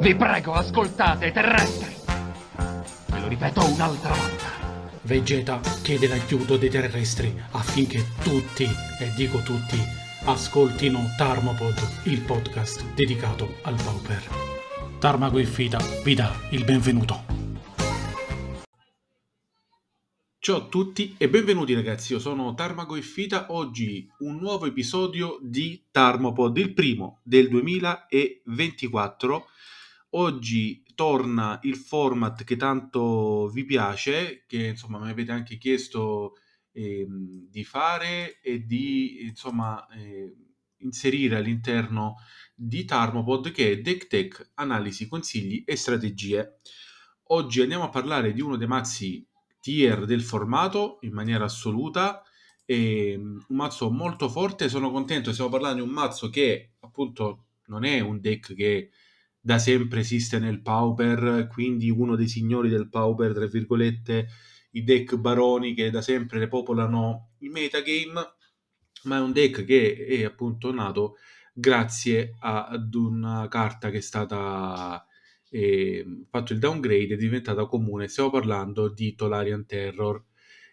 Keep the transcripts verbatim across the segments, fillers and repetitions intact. Vi prego, ascoltate, terrestri! Ve lo ripeto un'altra volta. Vegeta chiede l'aiuto dei terrestri affinché tutti, e dico tutti, ascoltino Tarmopod, il podcast dedicato al Pauper. Tarmago e Fita vi dà il benvenuto. Ciao a tutti e benvenuti ragazzi, io sono Tarmago e Fita, oggi un nuovo episodio di Tarmopod, il primo del duemilaventiquattro. Oggi torna il format che tanto vi piace, che insomma mi avete anche chiesto eh, di fare e di insomma eh, inserire all'interno di Tarmopod, che è Deck Tech, analisi, consigli e strategie. Oggi andiamo a parlare di uno dei mazzi tier del formato in maniera assoluta, e un mazzo molto forte. Sono contento, stiamo parlando di un mazzo che appunto non è un deck che da sempre esiste nel Pauper, quindi uno dei signori del Pauper, tra virgolette, i deck baroni che da sempre le popolano i metagame, ma è un deck che è appunto nato grazie ad una carta che è stata... E fatto il downgrade, è diventata comune. Stiamo parlando di Tolarian Terror,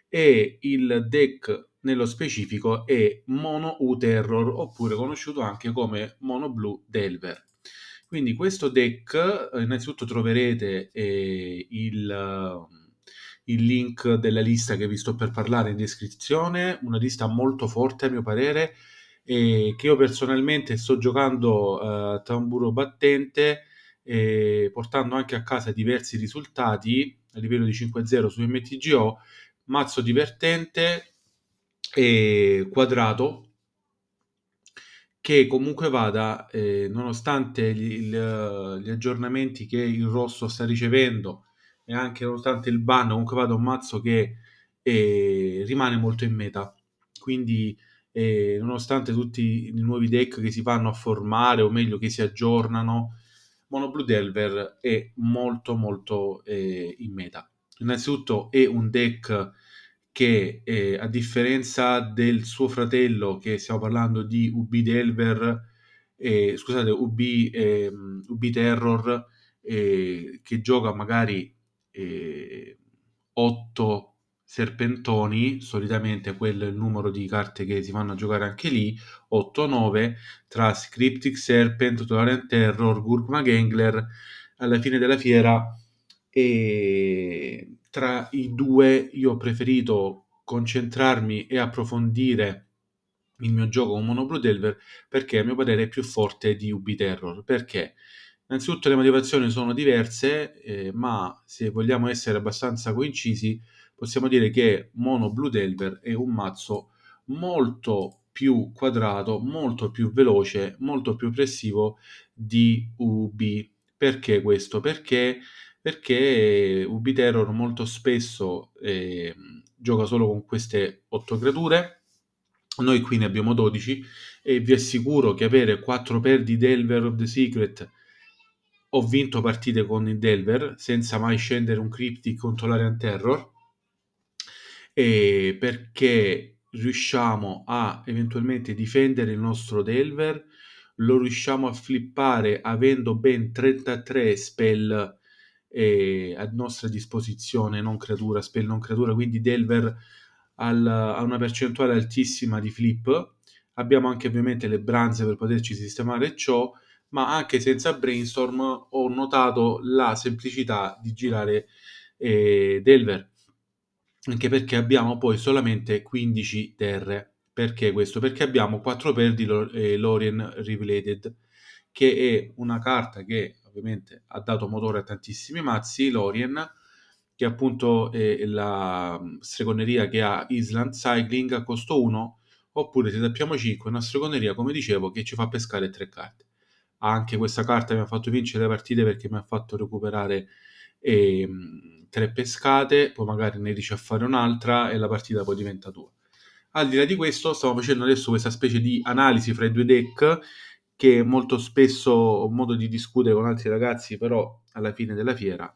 e il deck nello specifico è Mono U-Terror, oppure conosciuto anche come Mono Blue Delver. Quindi questo deck, innanzitutto troverete eh, il, il link della lista che vi sto per parlare in descrizione, una lista molto forte a mio parere, eh, che io personalmente sto giocando a eh, tamburo battente, e portando anche a casa diversi risultati a livello di cinque zero su M T G O. Mazzo divertente e quadrato che comunque vada, eh, nonostante gli, il, gli aggiornamenti che il rosso sta ricevendo e anche nonostante il ban, comunque vada un mazzo che eh, rimane molto in meta, quindi eh, nonostante tutti i nuovi deck che si vanno a formare, o meglio che si aggiornano, Mono Blue Delver è molto molto eh, in meta. Innanzitutto è un deck che eh, a differenza del suo fratello, che stiamo parlando di U B Delver, eh, scusate U B, eh, U B Terror, eh, che gioca magari eh, otto serpentoni, solitamente quello è il numero di carte che si vanno a giocare anche lì, otto nove, tra Cryptic Serpent, Tolarian Terror, Gurmag Angler, alla fine della fiera. E tra i due io ho preferito concentrarmi e approfondire il mio gioco con Mono Blue Delver, perché a mio parere è più forte di U B Terror. Perché? Innanzitutto le motivazioni sono diverse, eh, ma se vogliamo essere abbastanza coincisi, possiamo dire che Mono Blue Delver è un mazzo molto più quadrato, molto più veloce, molto più aggressivo di U B. Perché questo? Perché, perché U B Terror molto spesso eh, gioca solo con queste otto creature, noi qui ne abbiamo dodici, e vi assicuro che avere quattro per di Delver of the Secret... Ho vinto partite con il Delver senza mai scendere un Cryptic contro l'Arian Terror, e perché riusciamo a eventualmente difendere il nostro Delver, lo riusciamo a flippare avendo ben trentatré spell eh, a nostra disposizione, non creatura, spell non creatura, quindi Delver al, ha una percentuale altissima di flip. Abbiamo anche ovviamente le branze per poterci sistemare ciò, ma anche senza Brainstorm ho notato la semplicità di girare eh, Delver, anche perché abbiamo poi solamente quindici terre. Perché questo? Perché abbiamo quattro per di Lor- eh, Lorien Revealed, che è una carta che ovviamente ha dato motore a tantissimi mazzi. Lorien, che appunto è la stregoneria che ha Island Cycling a costo uno, oppure se tappiamo cinque, una stregoneria, come dicevo, che ci fa pescare tre carte. Anche questa carta mi ha fatto vincere le partite, perché mi ha fatto recuperare eh, tre pescate, poi magari ne riesce a fare un'altra e la partita poi diventa due. Al di là di questo, stiamo facendo adesso questa specie di analisi fra i due deck, che molto spesso ho modo di discutere con altri ragazzi, però alla fine della fiera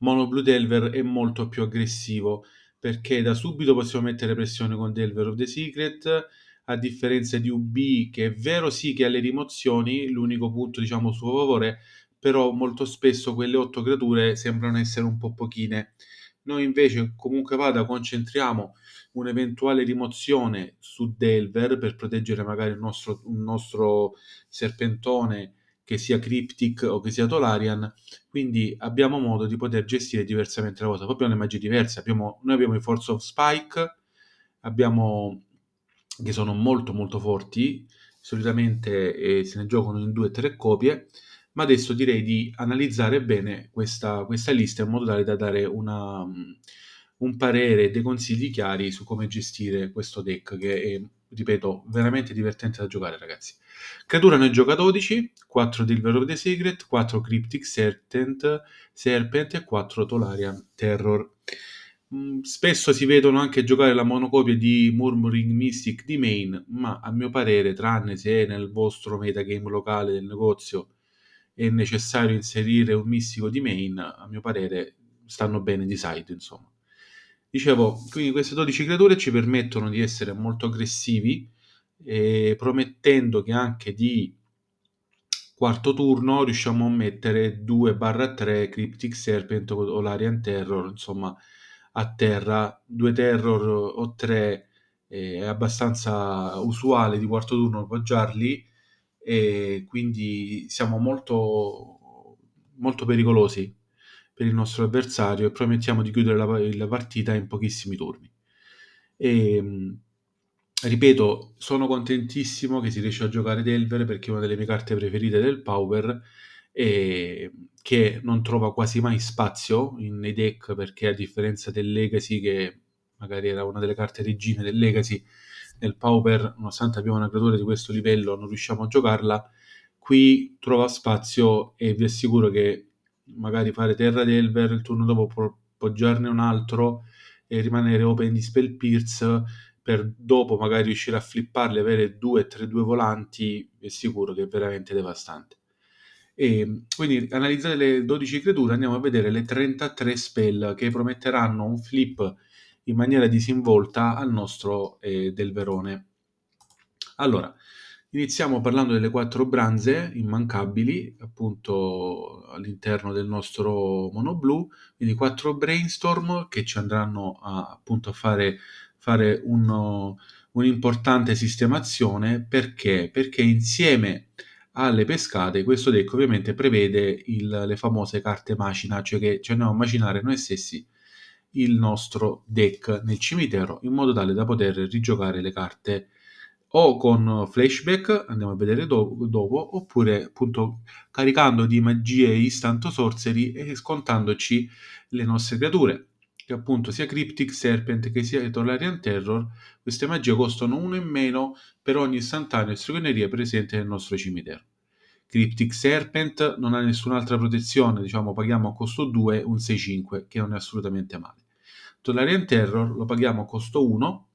Mono Blue Delver è molto più aggressivo, perché da subito possiamo mettere pressione con Delver of the Secret, a differenza di U B, che è vero sì che ha le rimozioni, l'unico punto diciamo a suo favore, però molto spesso quelle otto creature sembrano essere un po' pochine. Noi invece comunque vada concentriamo un'eventuale rimozione su Delver per proteggere magari il nostro, un nostro serpentone, che sia Cryptic o che sia Tolarian, quindi abbiamo modo di poter gestire diversamente la cosa. Poi abbiamo le magie diverse, abbiamo, noi abbiamo i Force of Spike, abbiamo, che sono molto molto forti, solitamente eh, se ne giocano in due o tre copie, ma adesso direi di analizzare bene questa, questa lista in modo tale da dare una, un parere e dei consigli chiari su come gestire questo deck, che è, ripeto, veramente divertente da giocare, ragazzi. Creatura ne gioca dodici, quattro Delver of the Secret, quattro Cryptic Serpent, Serpent e quattro Tolarian Terror. Spesso si vedono anche giocare la monocopia di Murmuring Mystic di main, ma a mio parere, tranne se nel vostro metagame locale del negozio è necessario inserire un mistico di main, a mio parere stanno bene di side, insomma. Dicevo, quindi queste dodici creature ci permettono di essere molto aggressivi, eh, promettendo che anche di quarto turno riusciamo a mettere due barra tre Cryptic Serpent o Lorien Terror, insomma, a terra. Due Terror o tre eh, è abbastanza usuale di quarto turno appoggiarli, e quindi siamo molto, molto pericolosi per il nostro avversario e promettiamo di chiudere la, la partita in pochissimi turni. E, ripeto, sono contentissimo che si riesce a giocare Delver, perché è una delle mie carte preferite del Power, e che non trova quasi mai spazio in, nei deck, perché a differenza del Legacy, che magari era una delle carte regine del Legacy, nel Power, nonostante abbiamo una creatura di questo livello, non riusciamo a giocarla. Qui trova spazio e vi assicuro che magari fare terra Delver, il turno dopo po- poggiarne un altro e rimanere open di Spell Pierce per dopo magari riuscire a flipparle, avere due tre due volanti, è sicuro che è veramente devastante. E quindi, analizzate le dodici creature, andiamo a vedere le trentatré spell che prometteranno un flip in maniera disinvolta al nostro eh, Delverone. Allora, iniziamo parlando delle quattro branze immancabili, appunto, all'interno del nostro mono blu, quindi quattro Brainstorm che ci andranno a, appunto a fare, fare un, un'importante sistemazione. Perché? Perché insieme alle pescate questo deck ovviamente prevede il, le famose carte macina, cioè che ci andiamo a macinare noi stessi il nostro deck nel cimitero, in modo tale da poter rigiocare le carte o con flashback, andiamo a vedere dopo, dopo, oppure appunto caricando di magie istanto sorcery e scontandoci le nostre creature, che appunto sia Cryptic Serpent che sia Tolarian Terror. Queste magie costano uno in meno per ogni istantanea e stregoneria presente nel nostro cimitero. Cryptic Serpent non ha nessun'altra protezione, diciamo paghiamo a costo due un sei cinque, che non è assolutamente male. Tolarian Terror lo paghiamo a costo uno,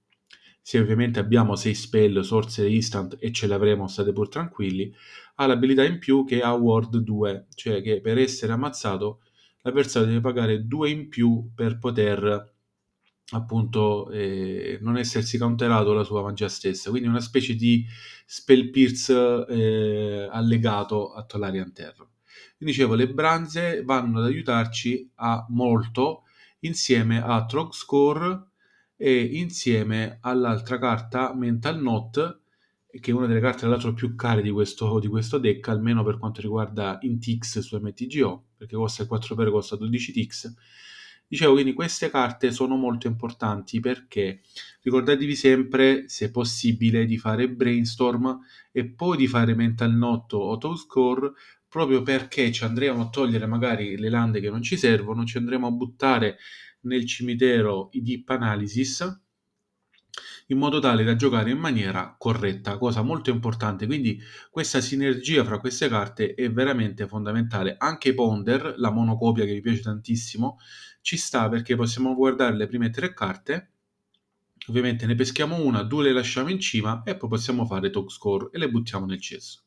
se ovviamente abbiamo sei spell, sorcery e instant, e ce l'avremo, state pur tranquilli. Ha l'abilità in più che ha ward due, cioè che per essere ammazzato l'avversario deve pagare due in più per poter appunto eh, non essersi counterato la sua magia stessa, quindi una specie di Spell Pierce eh, allegato a Tolarian Terror. Quindi dicevo, le branze vanno ad aiutarci a molto, insieme a Thought Scour e insieme all'altra carta Mental Note, che è una delle carte dell'altro più care di questo, di questo deck, almeno per quanto riguarda in Tix su M T G O, perché costa il quattro per, costa dodici Tix. Dicevo, quindi queste carte sono molto importanti, perché ricordatevi sempre, se possibile, di fare Brainstorm e poi di fare Mental Note o Thought Scour, proprio perché ci andremo a togliere magari le lande che non ci servono, ci andremo a buttare nel cimitero i Deep Analysis, in modo tale da giocare in maniera corretta, cosa molto importante. Quindi questa sinergia fra queste carte è veramente fondamentale. Anche Ponder, la monocopia che mi piace tantissimo, ci sta, perché possiamo guardare le prime tre carte, ovviamente ne peschiamo una, due le lasciamo in cima e poi possiamo fare Thought Scour e le buttiamo nel cesso.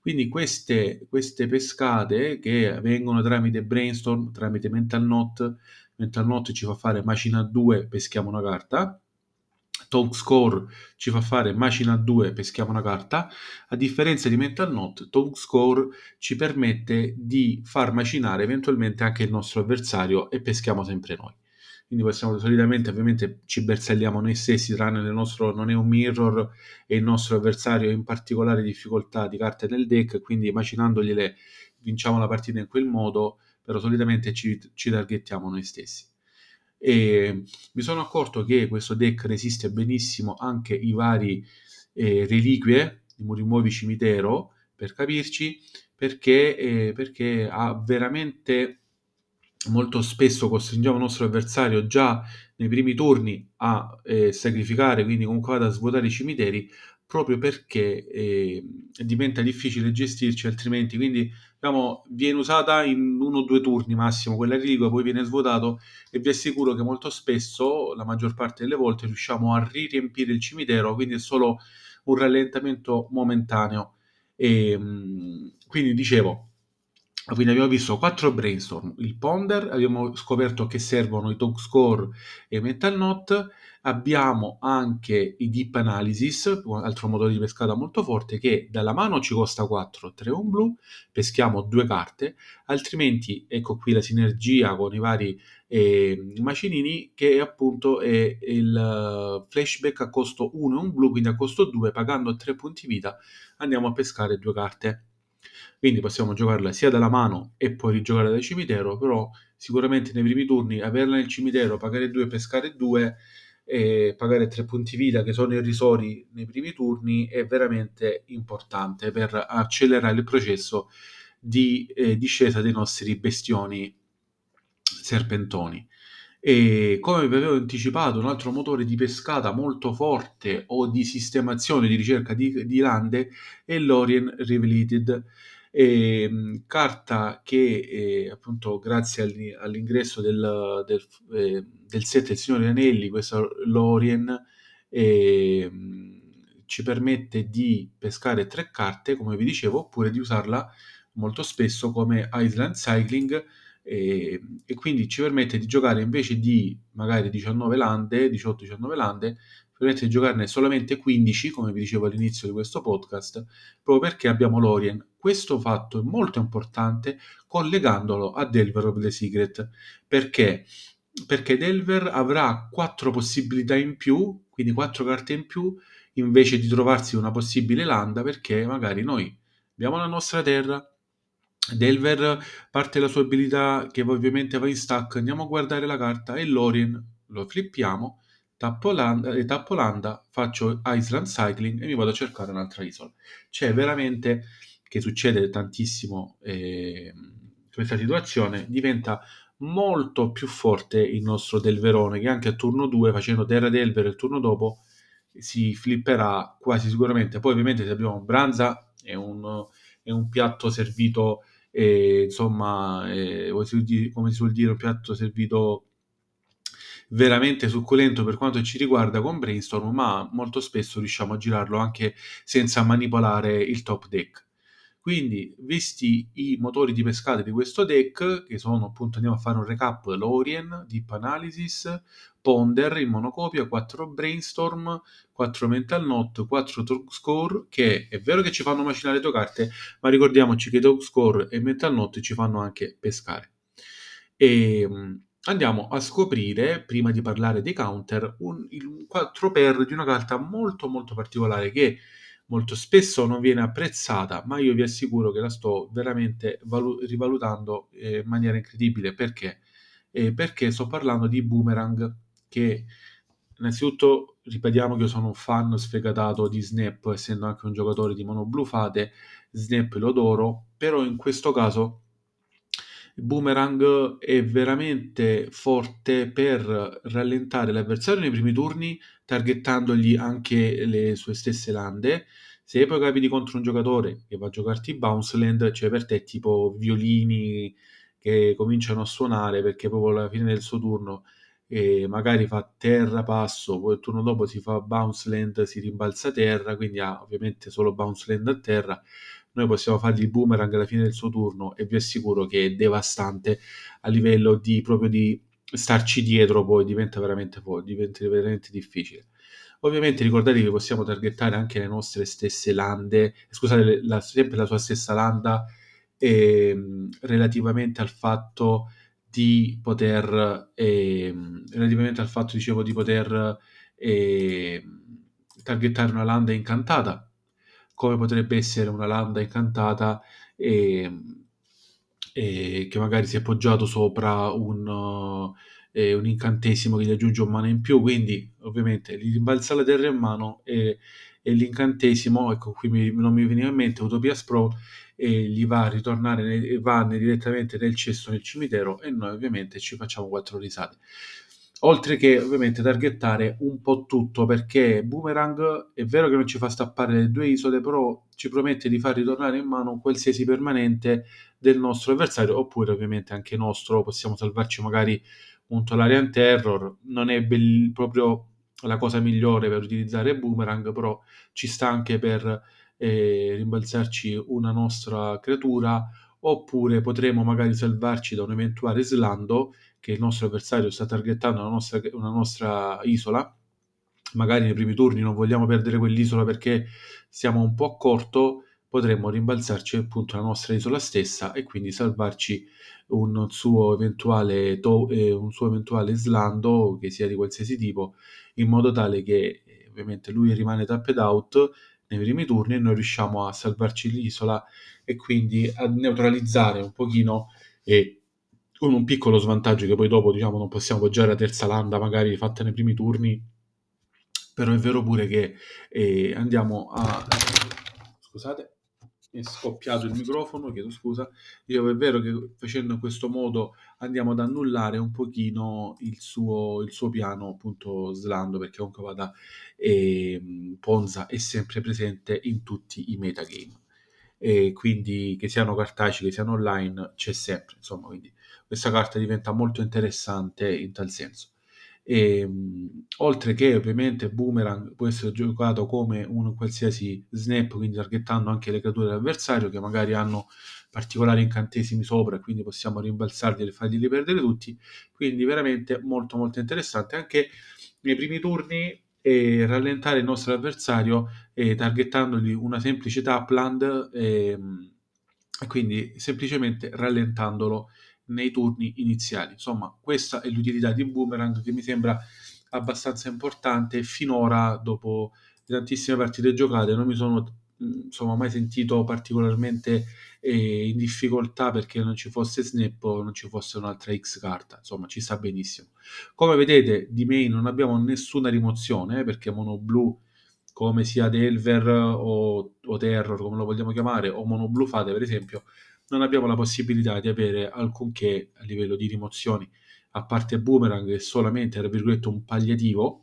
Quindi queste, queste pescate che vengono tramite Brainstorm, tramite Mental Note, Mental Note ci fa fare Macina due, peschiamo una carta. Thought Scour ci fa fare macina due, peschiamo una carta. A differenza di Mental Note, Thought Scour ci permette di far macinare eventualmente anche il nostro avversario e peschiamo sempre noi. Quindi possiamo solitamente, ovviamente ci bersagliamo noi stessi, tranne il nostro non è un mirror e il nostro avversario è in particolare difficoltà di carte del deck, quindi macinandogliele vinciamo la partita in quel modo, però solitamente ci, ci targettiamo noi stessi. E mi sono accorto che questo deck resiste benissimo anche i vari eh, reliquie, i Murimuovi Cimitero, per capirci, perché, eh, perché ha veramente... molto spesso costringiamo il nostro avversario già nei primi turni a eh, sacrificare, quindi comunque vada a svuotare i cimiteri, proprio perché eh, diventa difficile gestirci altrimenti. Quindi diciamo, viene usata in uno o due turni massimo quella reliquia, poi viene svuotato e vi assicuro che molto spesso, la maggior parte delle volte, riusciamo a riempire il cimitero, quindi è solo un rallentamento momentaneo. E quindi dicevo, quindi abbiamo visto quattro Brainstorm, il Ponder, abbiamo scoperto che servono i Thought Scour e Mental Note, abbiamo anche i Deep Analysis, un altro motore di pescata molto forte che dalla mano ci costa quattro, tre un blu, peschiamo due carte, altrimenti ecco qui la sinergia con i vari eh, macinini, che appunto è il flashback a costo uno e un blu, quindi a costo due, pagando tre punti vita andiamo a pescare due carte. Quindi possiamo giocarla sia dalla mano e poi rigiocarla dal cimitero, però sicuramente nei primi turni averla nel cimitero, pagare due, pescare due, e pagare tre punti vita che sono irrisori nei primi turni è veramente importante per accelerare il processo di eh, discesa dei nostri bestioni serpentoni. E come vi avevo anticipato, un altro motore di pescata molto forte o di sistemazione, di ricerca di, di lande, è Lorien Revealed, e, carta che eh, appunto grazie all'ingresso del, del, eh, del set del Signore Anelli, questa Lorien eh, ci permette di pescare tre carte, come vi dicevo, oppure di usarla molto spesso come Island Cycling, E, e quindi ci permette di giocare invece di magari diciannove lande, diciotto diciannove lande, permette di giocarne solamente quindici, come vi dicevo all'inizio di questo podcast, proprio perché abbiamo Lorien. Questo fatto è molto importante collegandolo a Delver of the Secret, perché perché Delver avrà quattro possibilità in più, quindi quattro carte in più invece di trovarsi una possibile landa, perché magari noi abbiamo la nostra terra, Delver parte la sua abilità che ovviamente va in stack, andiamo a guardare la carta e Lorien lo flippiamo, tappo landa, e tappo landa, faccio Island Cycling e mi vado a cercare un'altra isola. C'è veramente, che succede tantissimo eh, questa situazione, diventa molto più forte il nostro Delverone, che anche a turno due, facendo Terra Delver il turno dopo, si flipperà quasi sicuramente. Poi ovviamente se abbiamo un Branza e un... è un piatto servito, eh, insomma, eh, come si vuol dire, un piatto servito veramente succulento per quanto ci riguarda con Brainstorm, ma molto spesso riusciamo a girarlo anche senza manipolare il top deck. Quindi, visti i motori di pescata di questo deck, che sono appunto, andiamo a fare un recap, Lorien, Deep Analysis, Ponder in monocopia, quattro Brainstorm, quattro Mental Note, quattro Thought Scour, che è vero che ci fanno macinare due carte, ma ricordiamoci che Thought Scour e Mental Note ci fanno anche pescare. E andiamo a scoprire, prima di parlare dei counter, un, un quattro per di una carta molto molto particolare che molto spesso non viene apprezzata, ma io vi assicuro che la sto veramente valu- rivalutando eh, in maniera incredibile. Perché? Eh, perché sto parlando di Boomerang, che innanzitutto ripetiamo che io sono un fan sfegatato di Snap, essendo anche un giocatore di Mono Blu Fate, Snap lo adoro, però in questo caso Boomerang è veramente forte per rallentare l'avversario nei primi turni, targettandogli anche le sue stesse lande. Se poi capiti contro un giocatore che va a giocarti Bounce Land, cioè per te è tipo violini che cominciano a suonare, perché proprio alla fine del suo turno eh, magari fa terra passo, poi il turno dopo si fa Bounce Land, si rimbalza terra, quindi ha ovviamente solo Bounce Land a terra. Noi possiamo fargli il Boomerang alla fine del suo turno e vi assicuro che è devastante a livello di proprio di starci dietro, poi diventa veramente, diventa veramente difficile. Ovviamente ricordatevi che possiamo targettare anche le nostre stesse lande, scusate, la, sempre la sua stessa landa, ehm, relativamente al fatto di poter, ehm, relativamente al fatto, dicevo, di poter ehm, targettare una landa incantata, come potrebbe essere una landa incantata ehm, ehm, che magari si è appoggiato sopra un... Eh, un incantesimo che gli aggiunge un mana in più, quindi ovviamente gli rimbalza la terra in mano e, e l'incantesimo, ecco qui mi, non mi veniva in mente, Utopia Sprout, e gli va a ritornare, ne, va ne direttamente nel cesto nel cimitero e noi ovviamente ci facciamo quattro risate. Oltre che ovviamente targettare un po' tutto, perché Boomerang è vero che non ci fa stappare le due isole, però ci promette di far ritornare in mano qualsiasi permanente del nostro avversario, oppure ovviamente anche nostro, possiamo salvarci magari un Tolarian Terror. Non è be- proprio la cosa migliore per utilizzare Boomerang, però ci sta anche per eh, rimbalzarci una nostra creatura, oppure potremo magari salvarci da un eventuale slando che il nostro avversario sta targettando una nostra, una nostra isola. Magari nei primi turni non vogliamo perdere quell'isola perché siamo un po' a corto, potremmo rimbalzarci appunto la nostra isola stessa e quindi salvarci un suo eventuale to- eh, un suo eventuale slando, che sia di qualsiasi tipo, in modo tale che eh, ovviamente lui rimane tapped out nei primi turni e noi riusciamo a salvarci l'isola e quindi a neutralizzare un pochino eh, con un piccolo svantaggio che poi dopo, diciamo, non possiamo appoggiare la terza landa magari fatta nei primi turni, però è vero pure che eh, andiamo a... scusate, è scoppiato il microfono, chiedo scusa. Dicevo, è vero che facendo in questo modo andiamo ad annullare un pochino il suo, il suo piano appunto slando, perché comunque vada eh, Ponza è sempre presente in tutti i metagame, e quindi che siano cartacei, che siano online, c'è sempre, insomma, quindi questa carta diventa molto interessante in tal senso. E, oltre che ovviamente Boomerang può essere giocato come un qualsiasi snap, quindi targettando anche le creature dell'avversario che magari hanno particolari incantesimi sopra, quindi possiamo rimbalzarli e fargli perdere tutti, quindi veramente molto molto interessante anche nei primi turni. E rallentare il nostro avversario e targettandogli una semplice tapland, e, e quindi semplicemente rallentandolo nei turni iniziali. Insomma, questa è l'utilità di Boomerang, che mi sembra abbastanza importante. Finora, dopo tantissime partite giocate, non mi sono insomma mai sentito particolarmente eh, in difficoltà perché non ci fosse Snap o non ci fosse un'altra X carta. Insomma, ci sta benissimo. Come vedete, di main non abbiamo nessuna rimozione, eh, perché Mono Blu, come sia Delver o, o Terror, come lo vogliamo chiamare, o Mono Blu Fate per esempio, non abbiamo la possibilità di avere alcunché a livello di rimozioni, a parte Boomerang che è solamente, tra virgolette, un palliativo.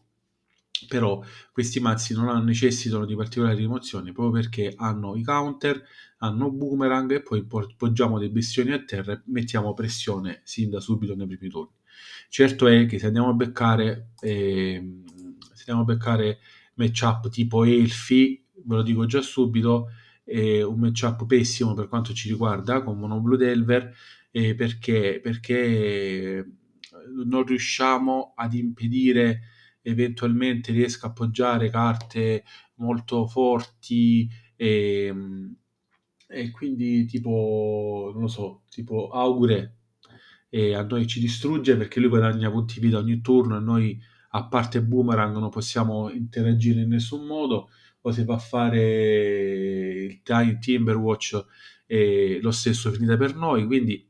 Però questi mazzi non hanno, necessitano di particolari rimozioni proprio perché hanno i counter, hanno Boomerang e poi poggiamo dei bestioni a terra e mettiamo pressione sin da subito nei primi turni. Certo è che se andiamo a beccare eh, se andiamo a beccare matchup tipo Elfi, ve lo dico già subito, è un matchup pessimo per quanto ci riguarda con Mono Blue Delver, eh, perché, perché non riusciamo ad impedire, eventualmente riesca a appoggiare carte molto forti e, e quindi tipo, non lo so, tipo Augure, e a noi ci distrugge perché lui guadagna punti vita ogni turno e noi, a parte Boomerang, non possiamo interagire in nessun modo. O se va a fare il Timberwatch, eh, lo stesso finita per noi, quindi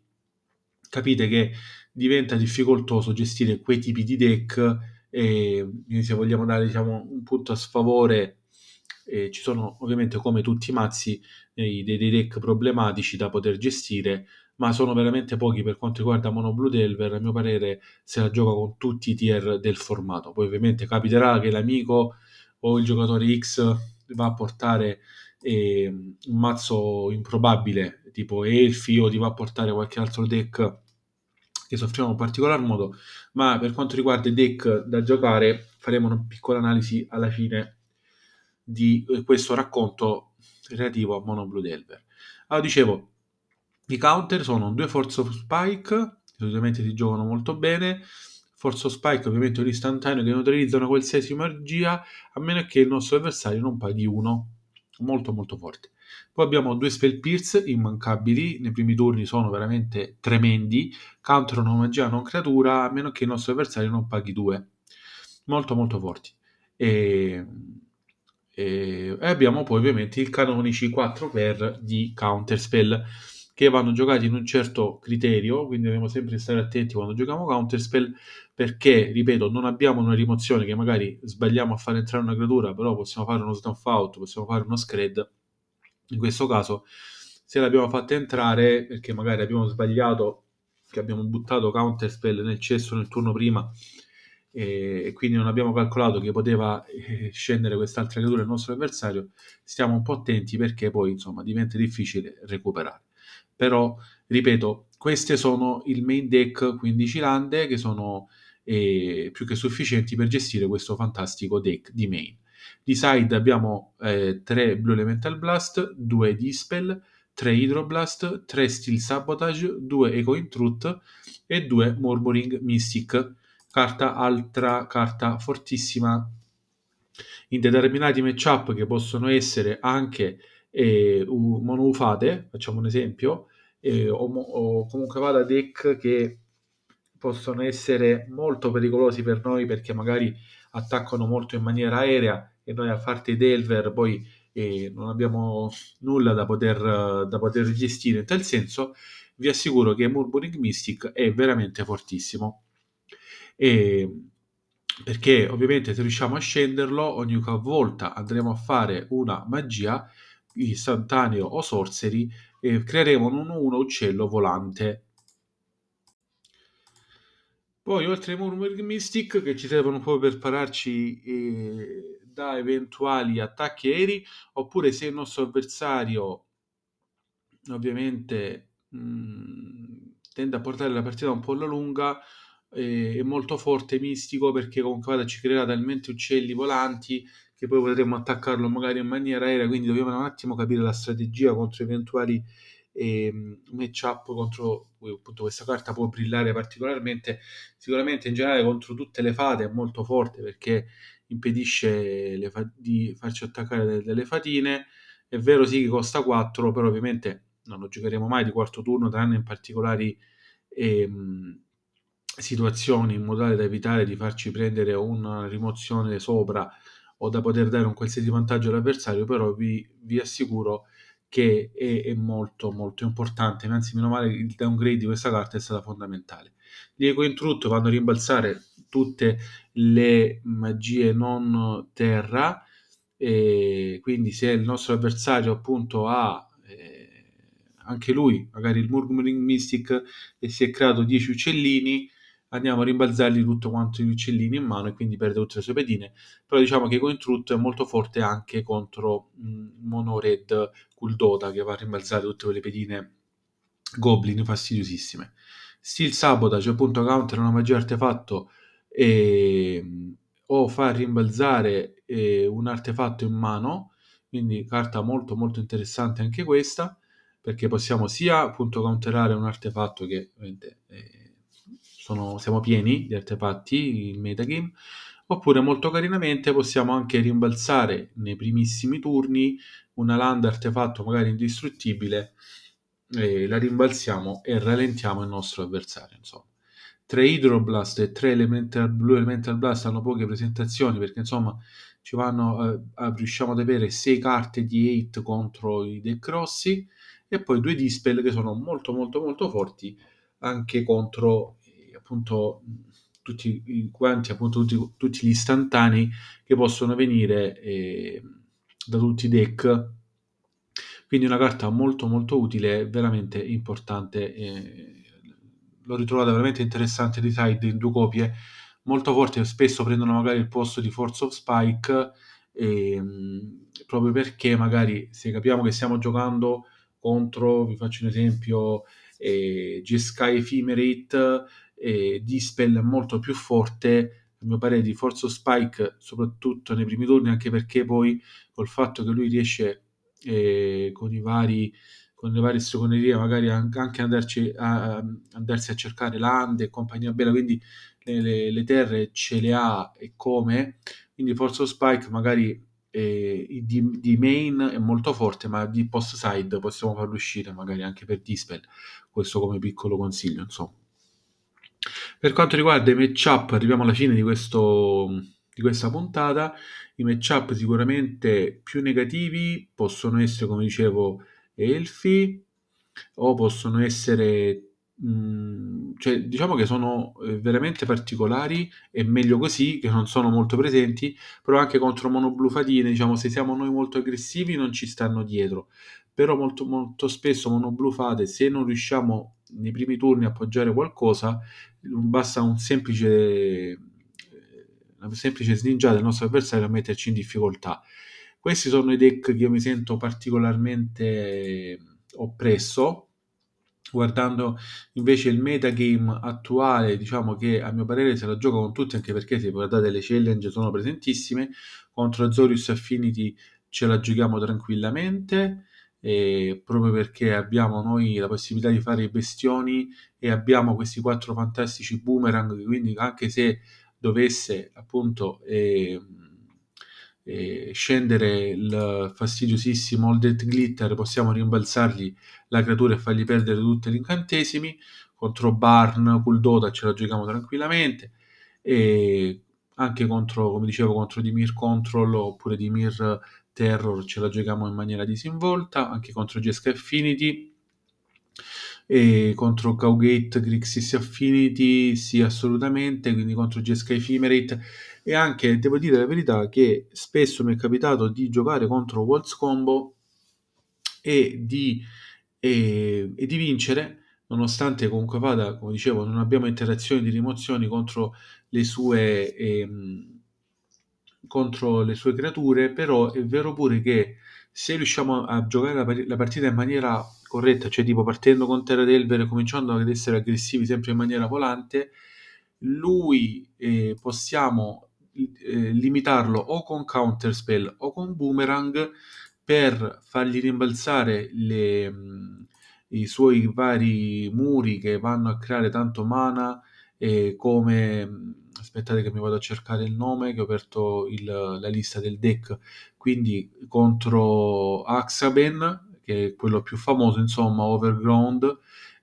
capite che diventa difficoltoso gestire quei tipi di deck. Eh, quindi se vogliamo dare, diciamo, un punto a sfavore, eh, ci sono ovviamente, come tutti i mazzi, eh, dei, dei deck problematici da poter gestire, ma sono veramente pochi. Per quanto riguarda Mono Blue Delver, a mio parere se la gioca con tutti i tier del formato. Poi ovviamente capiterà che l'amico o il giocatore X va a portare eh, un mazzo improbabile tipo Elfi, o ti va a portare qualche altro deck che soffriamo in particolar modo, ma per quanto riguarda i deck da giocare faremo una piccola analisi alla fine di questo racconto relativo a Mono Blue Delver. Allora, dicevo, i counter sono due Force of Spike, che solitamente si giocano molto bene, Force of Spike, ovviamente un istantaneo che neutralizza una qualsiasi magia, a meno che il nostro avversario non paghi uno. Molto molto forte. Poi abbiamo due Spell Pierce immancabili, nei primi turni sono veramente tremendi, counterano magia non creatura, a meno che il nostro avversario non paghi due. Molto molto forti. E... e abbiamo poi ovviamente i canonici quattro per di Counterspell, che vanno giocati in un certo criterio, quindi dobbiamo sempre stare attenti quando giochiamo Counterspell, perché, ripeto, non abbiamo una rimozione che magari sbagliamo a far entrare una creatura, però possiamo fare uno Snuff Out, possiamo fare uno Scred. In questo caso, se l'abbiamo fatta entrare, perché magari abbiamo sbagliato, che abbiamo buttato Counterspell nel cesso nel turno prima, e quindi non abbiamo calcolato che poteva scendere quest'altra creatura il nostro avversario, stiamo un po' attenti, perché poi insomma diventa difficile recuperare. Però ripeto, queste sono il main deck, quindici lande, che sono eh, più che sufficienti per gestire questo fantastico deck di main. Di side abbiamo eh, tre Blue Elemental Blast, due Dispel, tre Hydroblast, tre Steel Sabotage, due Echo in Truth e due Murmuring Mystic. Carta altra, carta fortissima in determinati matchup che possono essere anche eh, monoufate, facciamo un esempio, eh, o, o comunque vada deck che possono essere molto pericolosi per noi, perché magari attaccano molto in maniera aerea e noi a farti Delver poi eh, non abbiamo nulla da poter, da poter gestire. In tal senso vi assicuro che Murmuring Mystic è veramente fortissimo. E perché ovviamente se riusciamo a scenderlo, ogni volta andremo a fare una magia, istantaneo o sorcery, e creeremo un uno uno uccello volante. Poi oltre ai Murmuring Mystic, che ci servono un po' per pararci eh, da eventuali attacchi aerei, oppure se il nostro avversario ovviamente mh, tende a portare la partita un po' alla lunga, è molto forte mistico, perché comunque vada ci creerà talmente uccelli volanti che poi potremo attaccarlo magari in maniera aerea, quindi dobbiamo un attimo capire la strategia contro eventuali eh, matchup contro cui appunto questa carta può brillare particolarmente. Sicuramente in generale contro tutte le fate è molto forte, perché impedisce le fa- di farci attaccare delle fatine. È vero sì che costa quattro, però ovviamente non lo giocheremo mai di quarto turno, tranne in particolari ehm, situazioni, in modo tale da evitare di farci prendere una rimozione sopra o da poter dare un qualsiasi vantaggio all'avversario. Però vi, vi assicuro che è, è molto molto importante, anzi meno male il downgrade di questa carta è stata fondamentale. Gli Echo in Truth vanno a rimbalzare tutte le magie non terra, e quindi se il nostro avversario appunto ha eh, anche lui magari il Murmuring Mystic e si è creato dieci uccellini, andiamo a rimbalzargli tutto quanto gli uccellini in mano e quindi perde tutte le sue pedine. Però diciamo che con Truth è molto forte anche contro mh, Mono Red Kuldota, che va a rimbalzare tutte quelle pedine goblin fastidiosissime. Steel Sabotage appunto counter una magia artefatto e, o fa rimbalzare e, un artefatto in mano, quindi carta molto molto interessante anche questa, perché possiamo sia appunto counterare un artefatto che ovviamente eh, Sono, siamo pieni di artefatti in metagame, oppure molto carinamente possiamo anche rimbalzare nei primissimi turni una land artefatto magari indistruttibile, eh, la rimbalziamo e rallentiamo il nostro avversario. Insomma, tre Hydroblast e tre Elemental, Blue Elemental Blast hanno poche presentazioni, perché insomma ci vanno, eh, a, riusciamo ad avere sei carte di otto contro i deck grossi, e poi due Dispel che sono molto molto molto forti anche contro appunto tutti quanti, appunto tutti, tutti gli istantanei che possono venire eh, da tutti i deck. Quindi una carta molto molto utile, veramente importante, eh, l'ho ritrovata veramente interessante di side in due copie, molto forte, spesso prendono magari il posto di Force of Spike, eh, proprio perché magari se capiamo che stiamo giocando contro, vi faccio un esempio, eh, Jeskai Ephemerate, e Dispel è molto più forte a mio parere di Force of Spike, soprattutto nei primi turni, anche perché poi col fatto che lui riesce eh, con i vari con le varie seconderie, magari anche andarci a, andarsi a cercare lande e compagnia bella, quindi le, le, le terre ce le ha e come, quindi Force of Spike magari eh, di, di main è molto forte, ma di post side possiamo farlo uscire magari anche per Dispel, questo come piccolo consiglio insomma. Per quanto riguarda i matchup, arriviamo alla fine di, questo, di questa puntata. I matchup sicuramente più negativi possono essere, come dicevo, elfi, o possono essere mh, cioè diciamo che sono veramente particolari, e meglio così che non sono molto presenti, però anche contro mono blu fatine, diciamo, se siamo noi molto aggressivi non ci stanno dietro, però molto, molto spesso mono blu fate, se non riusciamo nei primi turni a appoggiare qualcosa, basta un semplice una semplice sningiata del nostro avversario a metterci in difficoltà. Questi sono i deck che io mi sento particolarmente oppresso. Guardando invece il metagame attuale, diciamo che a mio parere se la gioca con tutti, anche perché se guardate le challenge sono presentissime. Contro Azorius Affinity ce la giochiamo tranquillamente, eh, proprio perché abbiamo noi la possibilità di fare i bestioni e abbiamo questi quattro fantastici boomerang, quindi anche se dovesse appunto... Eh, E scendere il fastidiosissimo All Death Glitter, possiamo rimbalzargli la creatura e fargli perdere tutti gli incantesimi. Contro Barn, Kuldota ce la giochiamo tranquillamente, e anche contro, come dicevo, contro Dimir Control oppure Dimir Terror ce la giochiamo in maniera disinvolta, anche contro Jeskai Affinity e contro Kaugate Grixis Affinity sì, assolutamente, quindi contro Jeskai Ephemerate. E anche devo dire la verità che spesso mi è capitato di giocare contro Waltz Combo e di, e, e di vincere, nonostante comunque vada, come dicevo, non abbiamo interazioni di rimozioni contro le sue ehm, contro le sue creature, però è vero pure che se riusciamo a giocare la, la partita in maniera corretta, cioè tipo partendo con Terra Delver e cominciando ad essere aggressivi sempre in maniera volante, lui eh, possiamo eh, limitarlo o con Counterspell o con Boomerang per fargli rimbalzare le, mh, i suoi vari muri che vanno a creare tanto mana, eh, come mh, aspettate che mi vado a cercare il nome, che ho aperto il, la lista del deck, quindi contro Axaben, che è quello più famoso insomma, Overground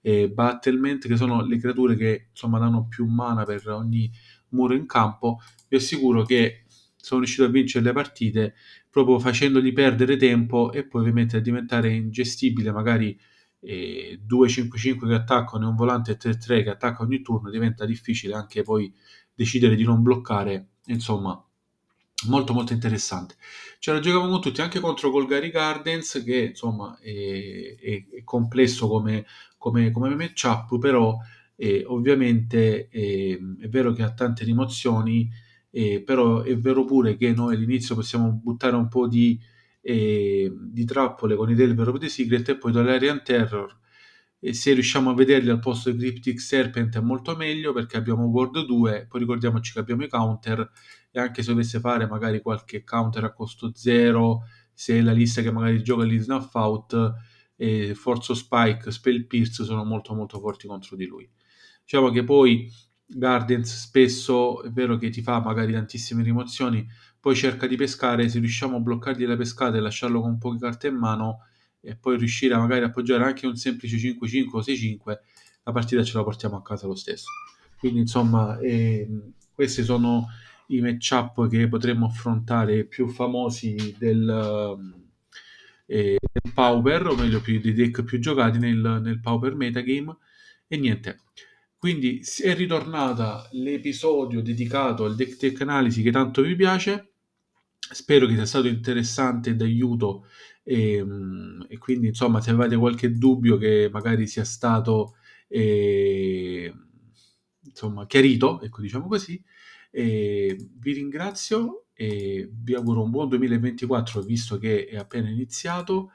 e Battlement, che sono le creature che insomma danno più mana per ogni muro in campo. Vi assicuro che sono riuscito a vincere le partite proprio facendogli perdere tempo e poi ovviamente a diventare ingestibile, magari eh, due cinque cinque che attaccano e un volante tre tre che attacca ogni turno, diventa difficile anche poi decidere di non bloccare, insomma molto molto interessante. Ce la giocavamo con tutti, anche contro Golgari Gardens, che insomma è, è, è complesso come, come, come matchup, però eh, ovviamente eh, è vero che ha tante rimozioni, eh, però è vero pure che noi all'inizio possiamo buttare un po' di, eh, di trappole con i Delver of the Secret e poi Tolarian Terror, e se riusciamo a vederli al posto di Cryptic Serpent è molto meglio, perché abbiamo World due, poi ricordiamoci che abbiamo i counter, e anche se dovesse fare magari qualche counter a costo zero, se la lista che magari gioca gli Snuff Out, eh, Force of Spike, Spell Pierce sono molto molto forti contro di lui. Diciamo che poi Gardens spesso è vero che ti fa magari tantissime rimozioni, poi cerca di pescare, se riusciamo a bloccargli la pescata e lasciarlo con poche carte in mano e poi riuscire a magari appoggiare anche un semplice cinque cinque o sei cinque, la partita ce la portiamo a casa lo stesso. Quindi insomma ehm, questi sono i matchup che potremmo affrontare più famosi del, eh, del Pauper, o meglio più, dei deck più giocati nel, nel Pauper metagame. E niente, quindi è ritornata l'episodio dedicato al Deck Tech Analisi che tanto vi piace, spero che sia stato interessante e d'aiuto. E, e quindi insomma se avete qualche dubbio che magari sia stato eh, insomma chiarito, ecco, diciamo così, eh, vi ringrazio e vi auguro un buon duemilaventiquattro visto che è appena iniziato,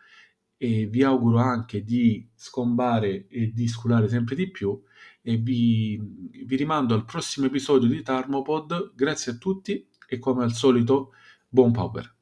e vi auguro anche di scombare e di sculare sempre di più, e vi, vi rimando al prossimo episodio di Tarmopod. Grazie a tutti e come al solito buon Pauper.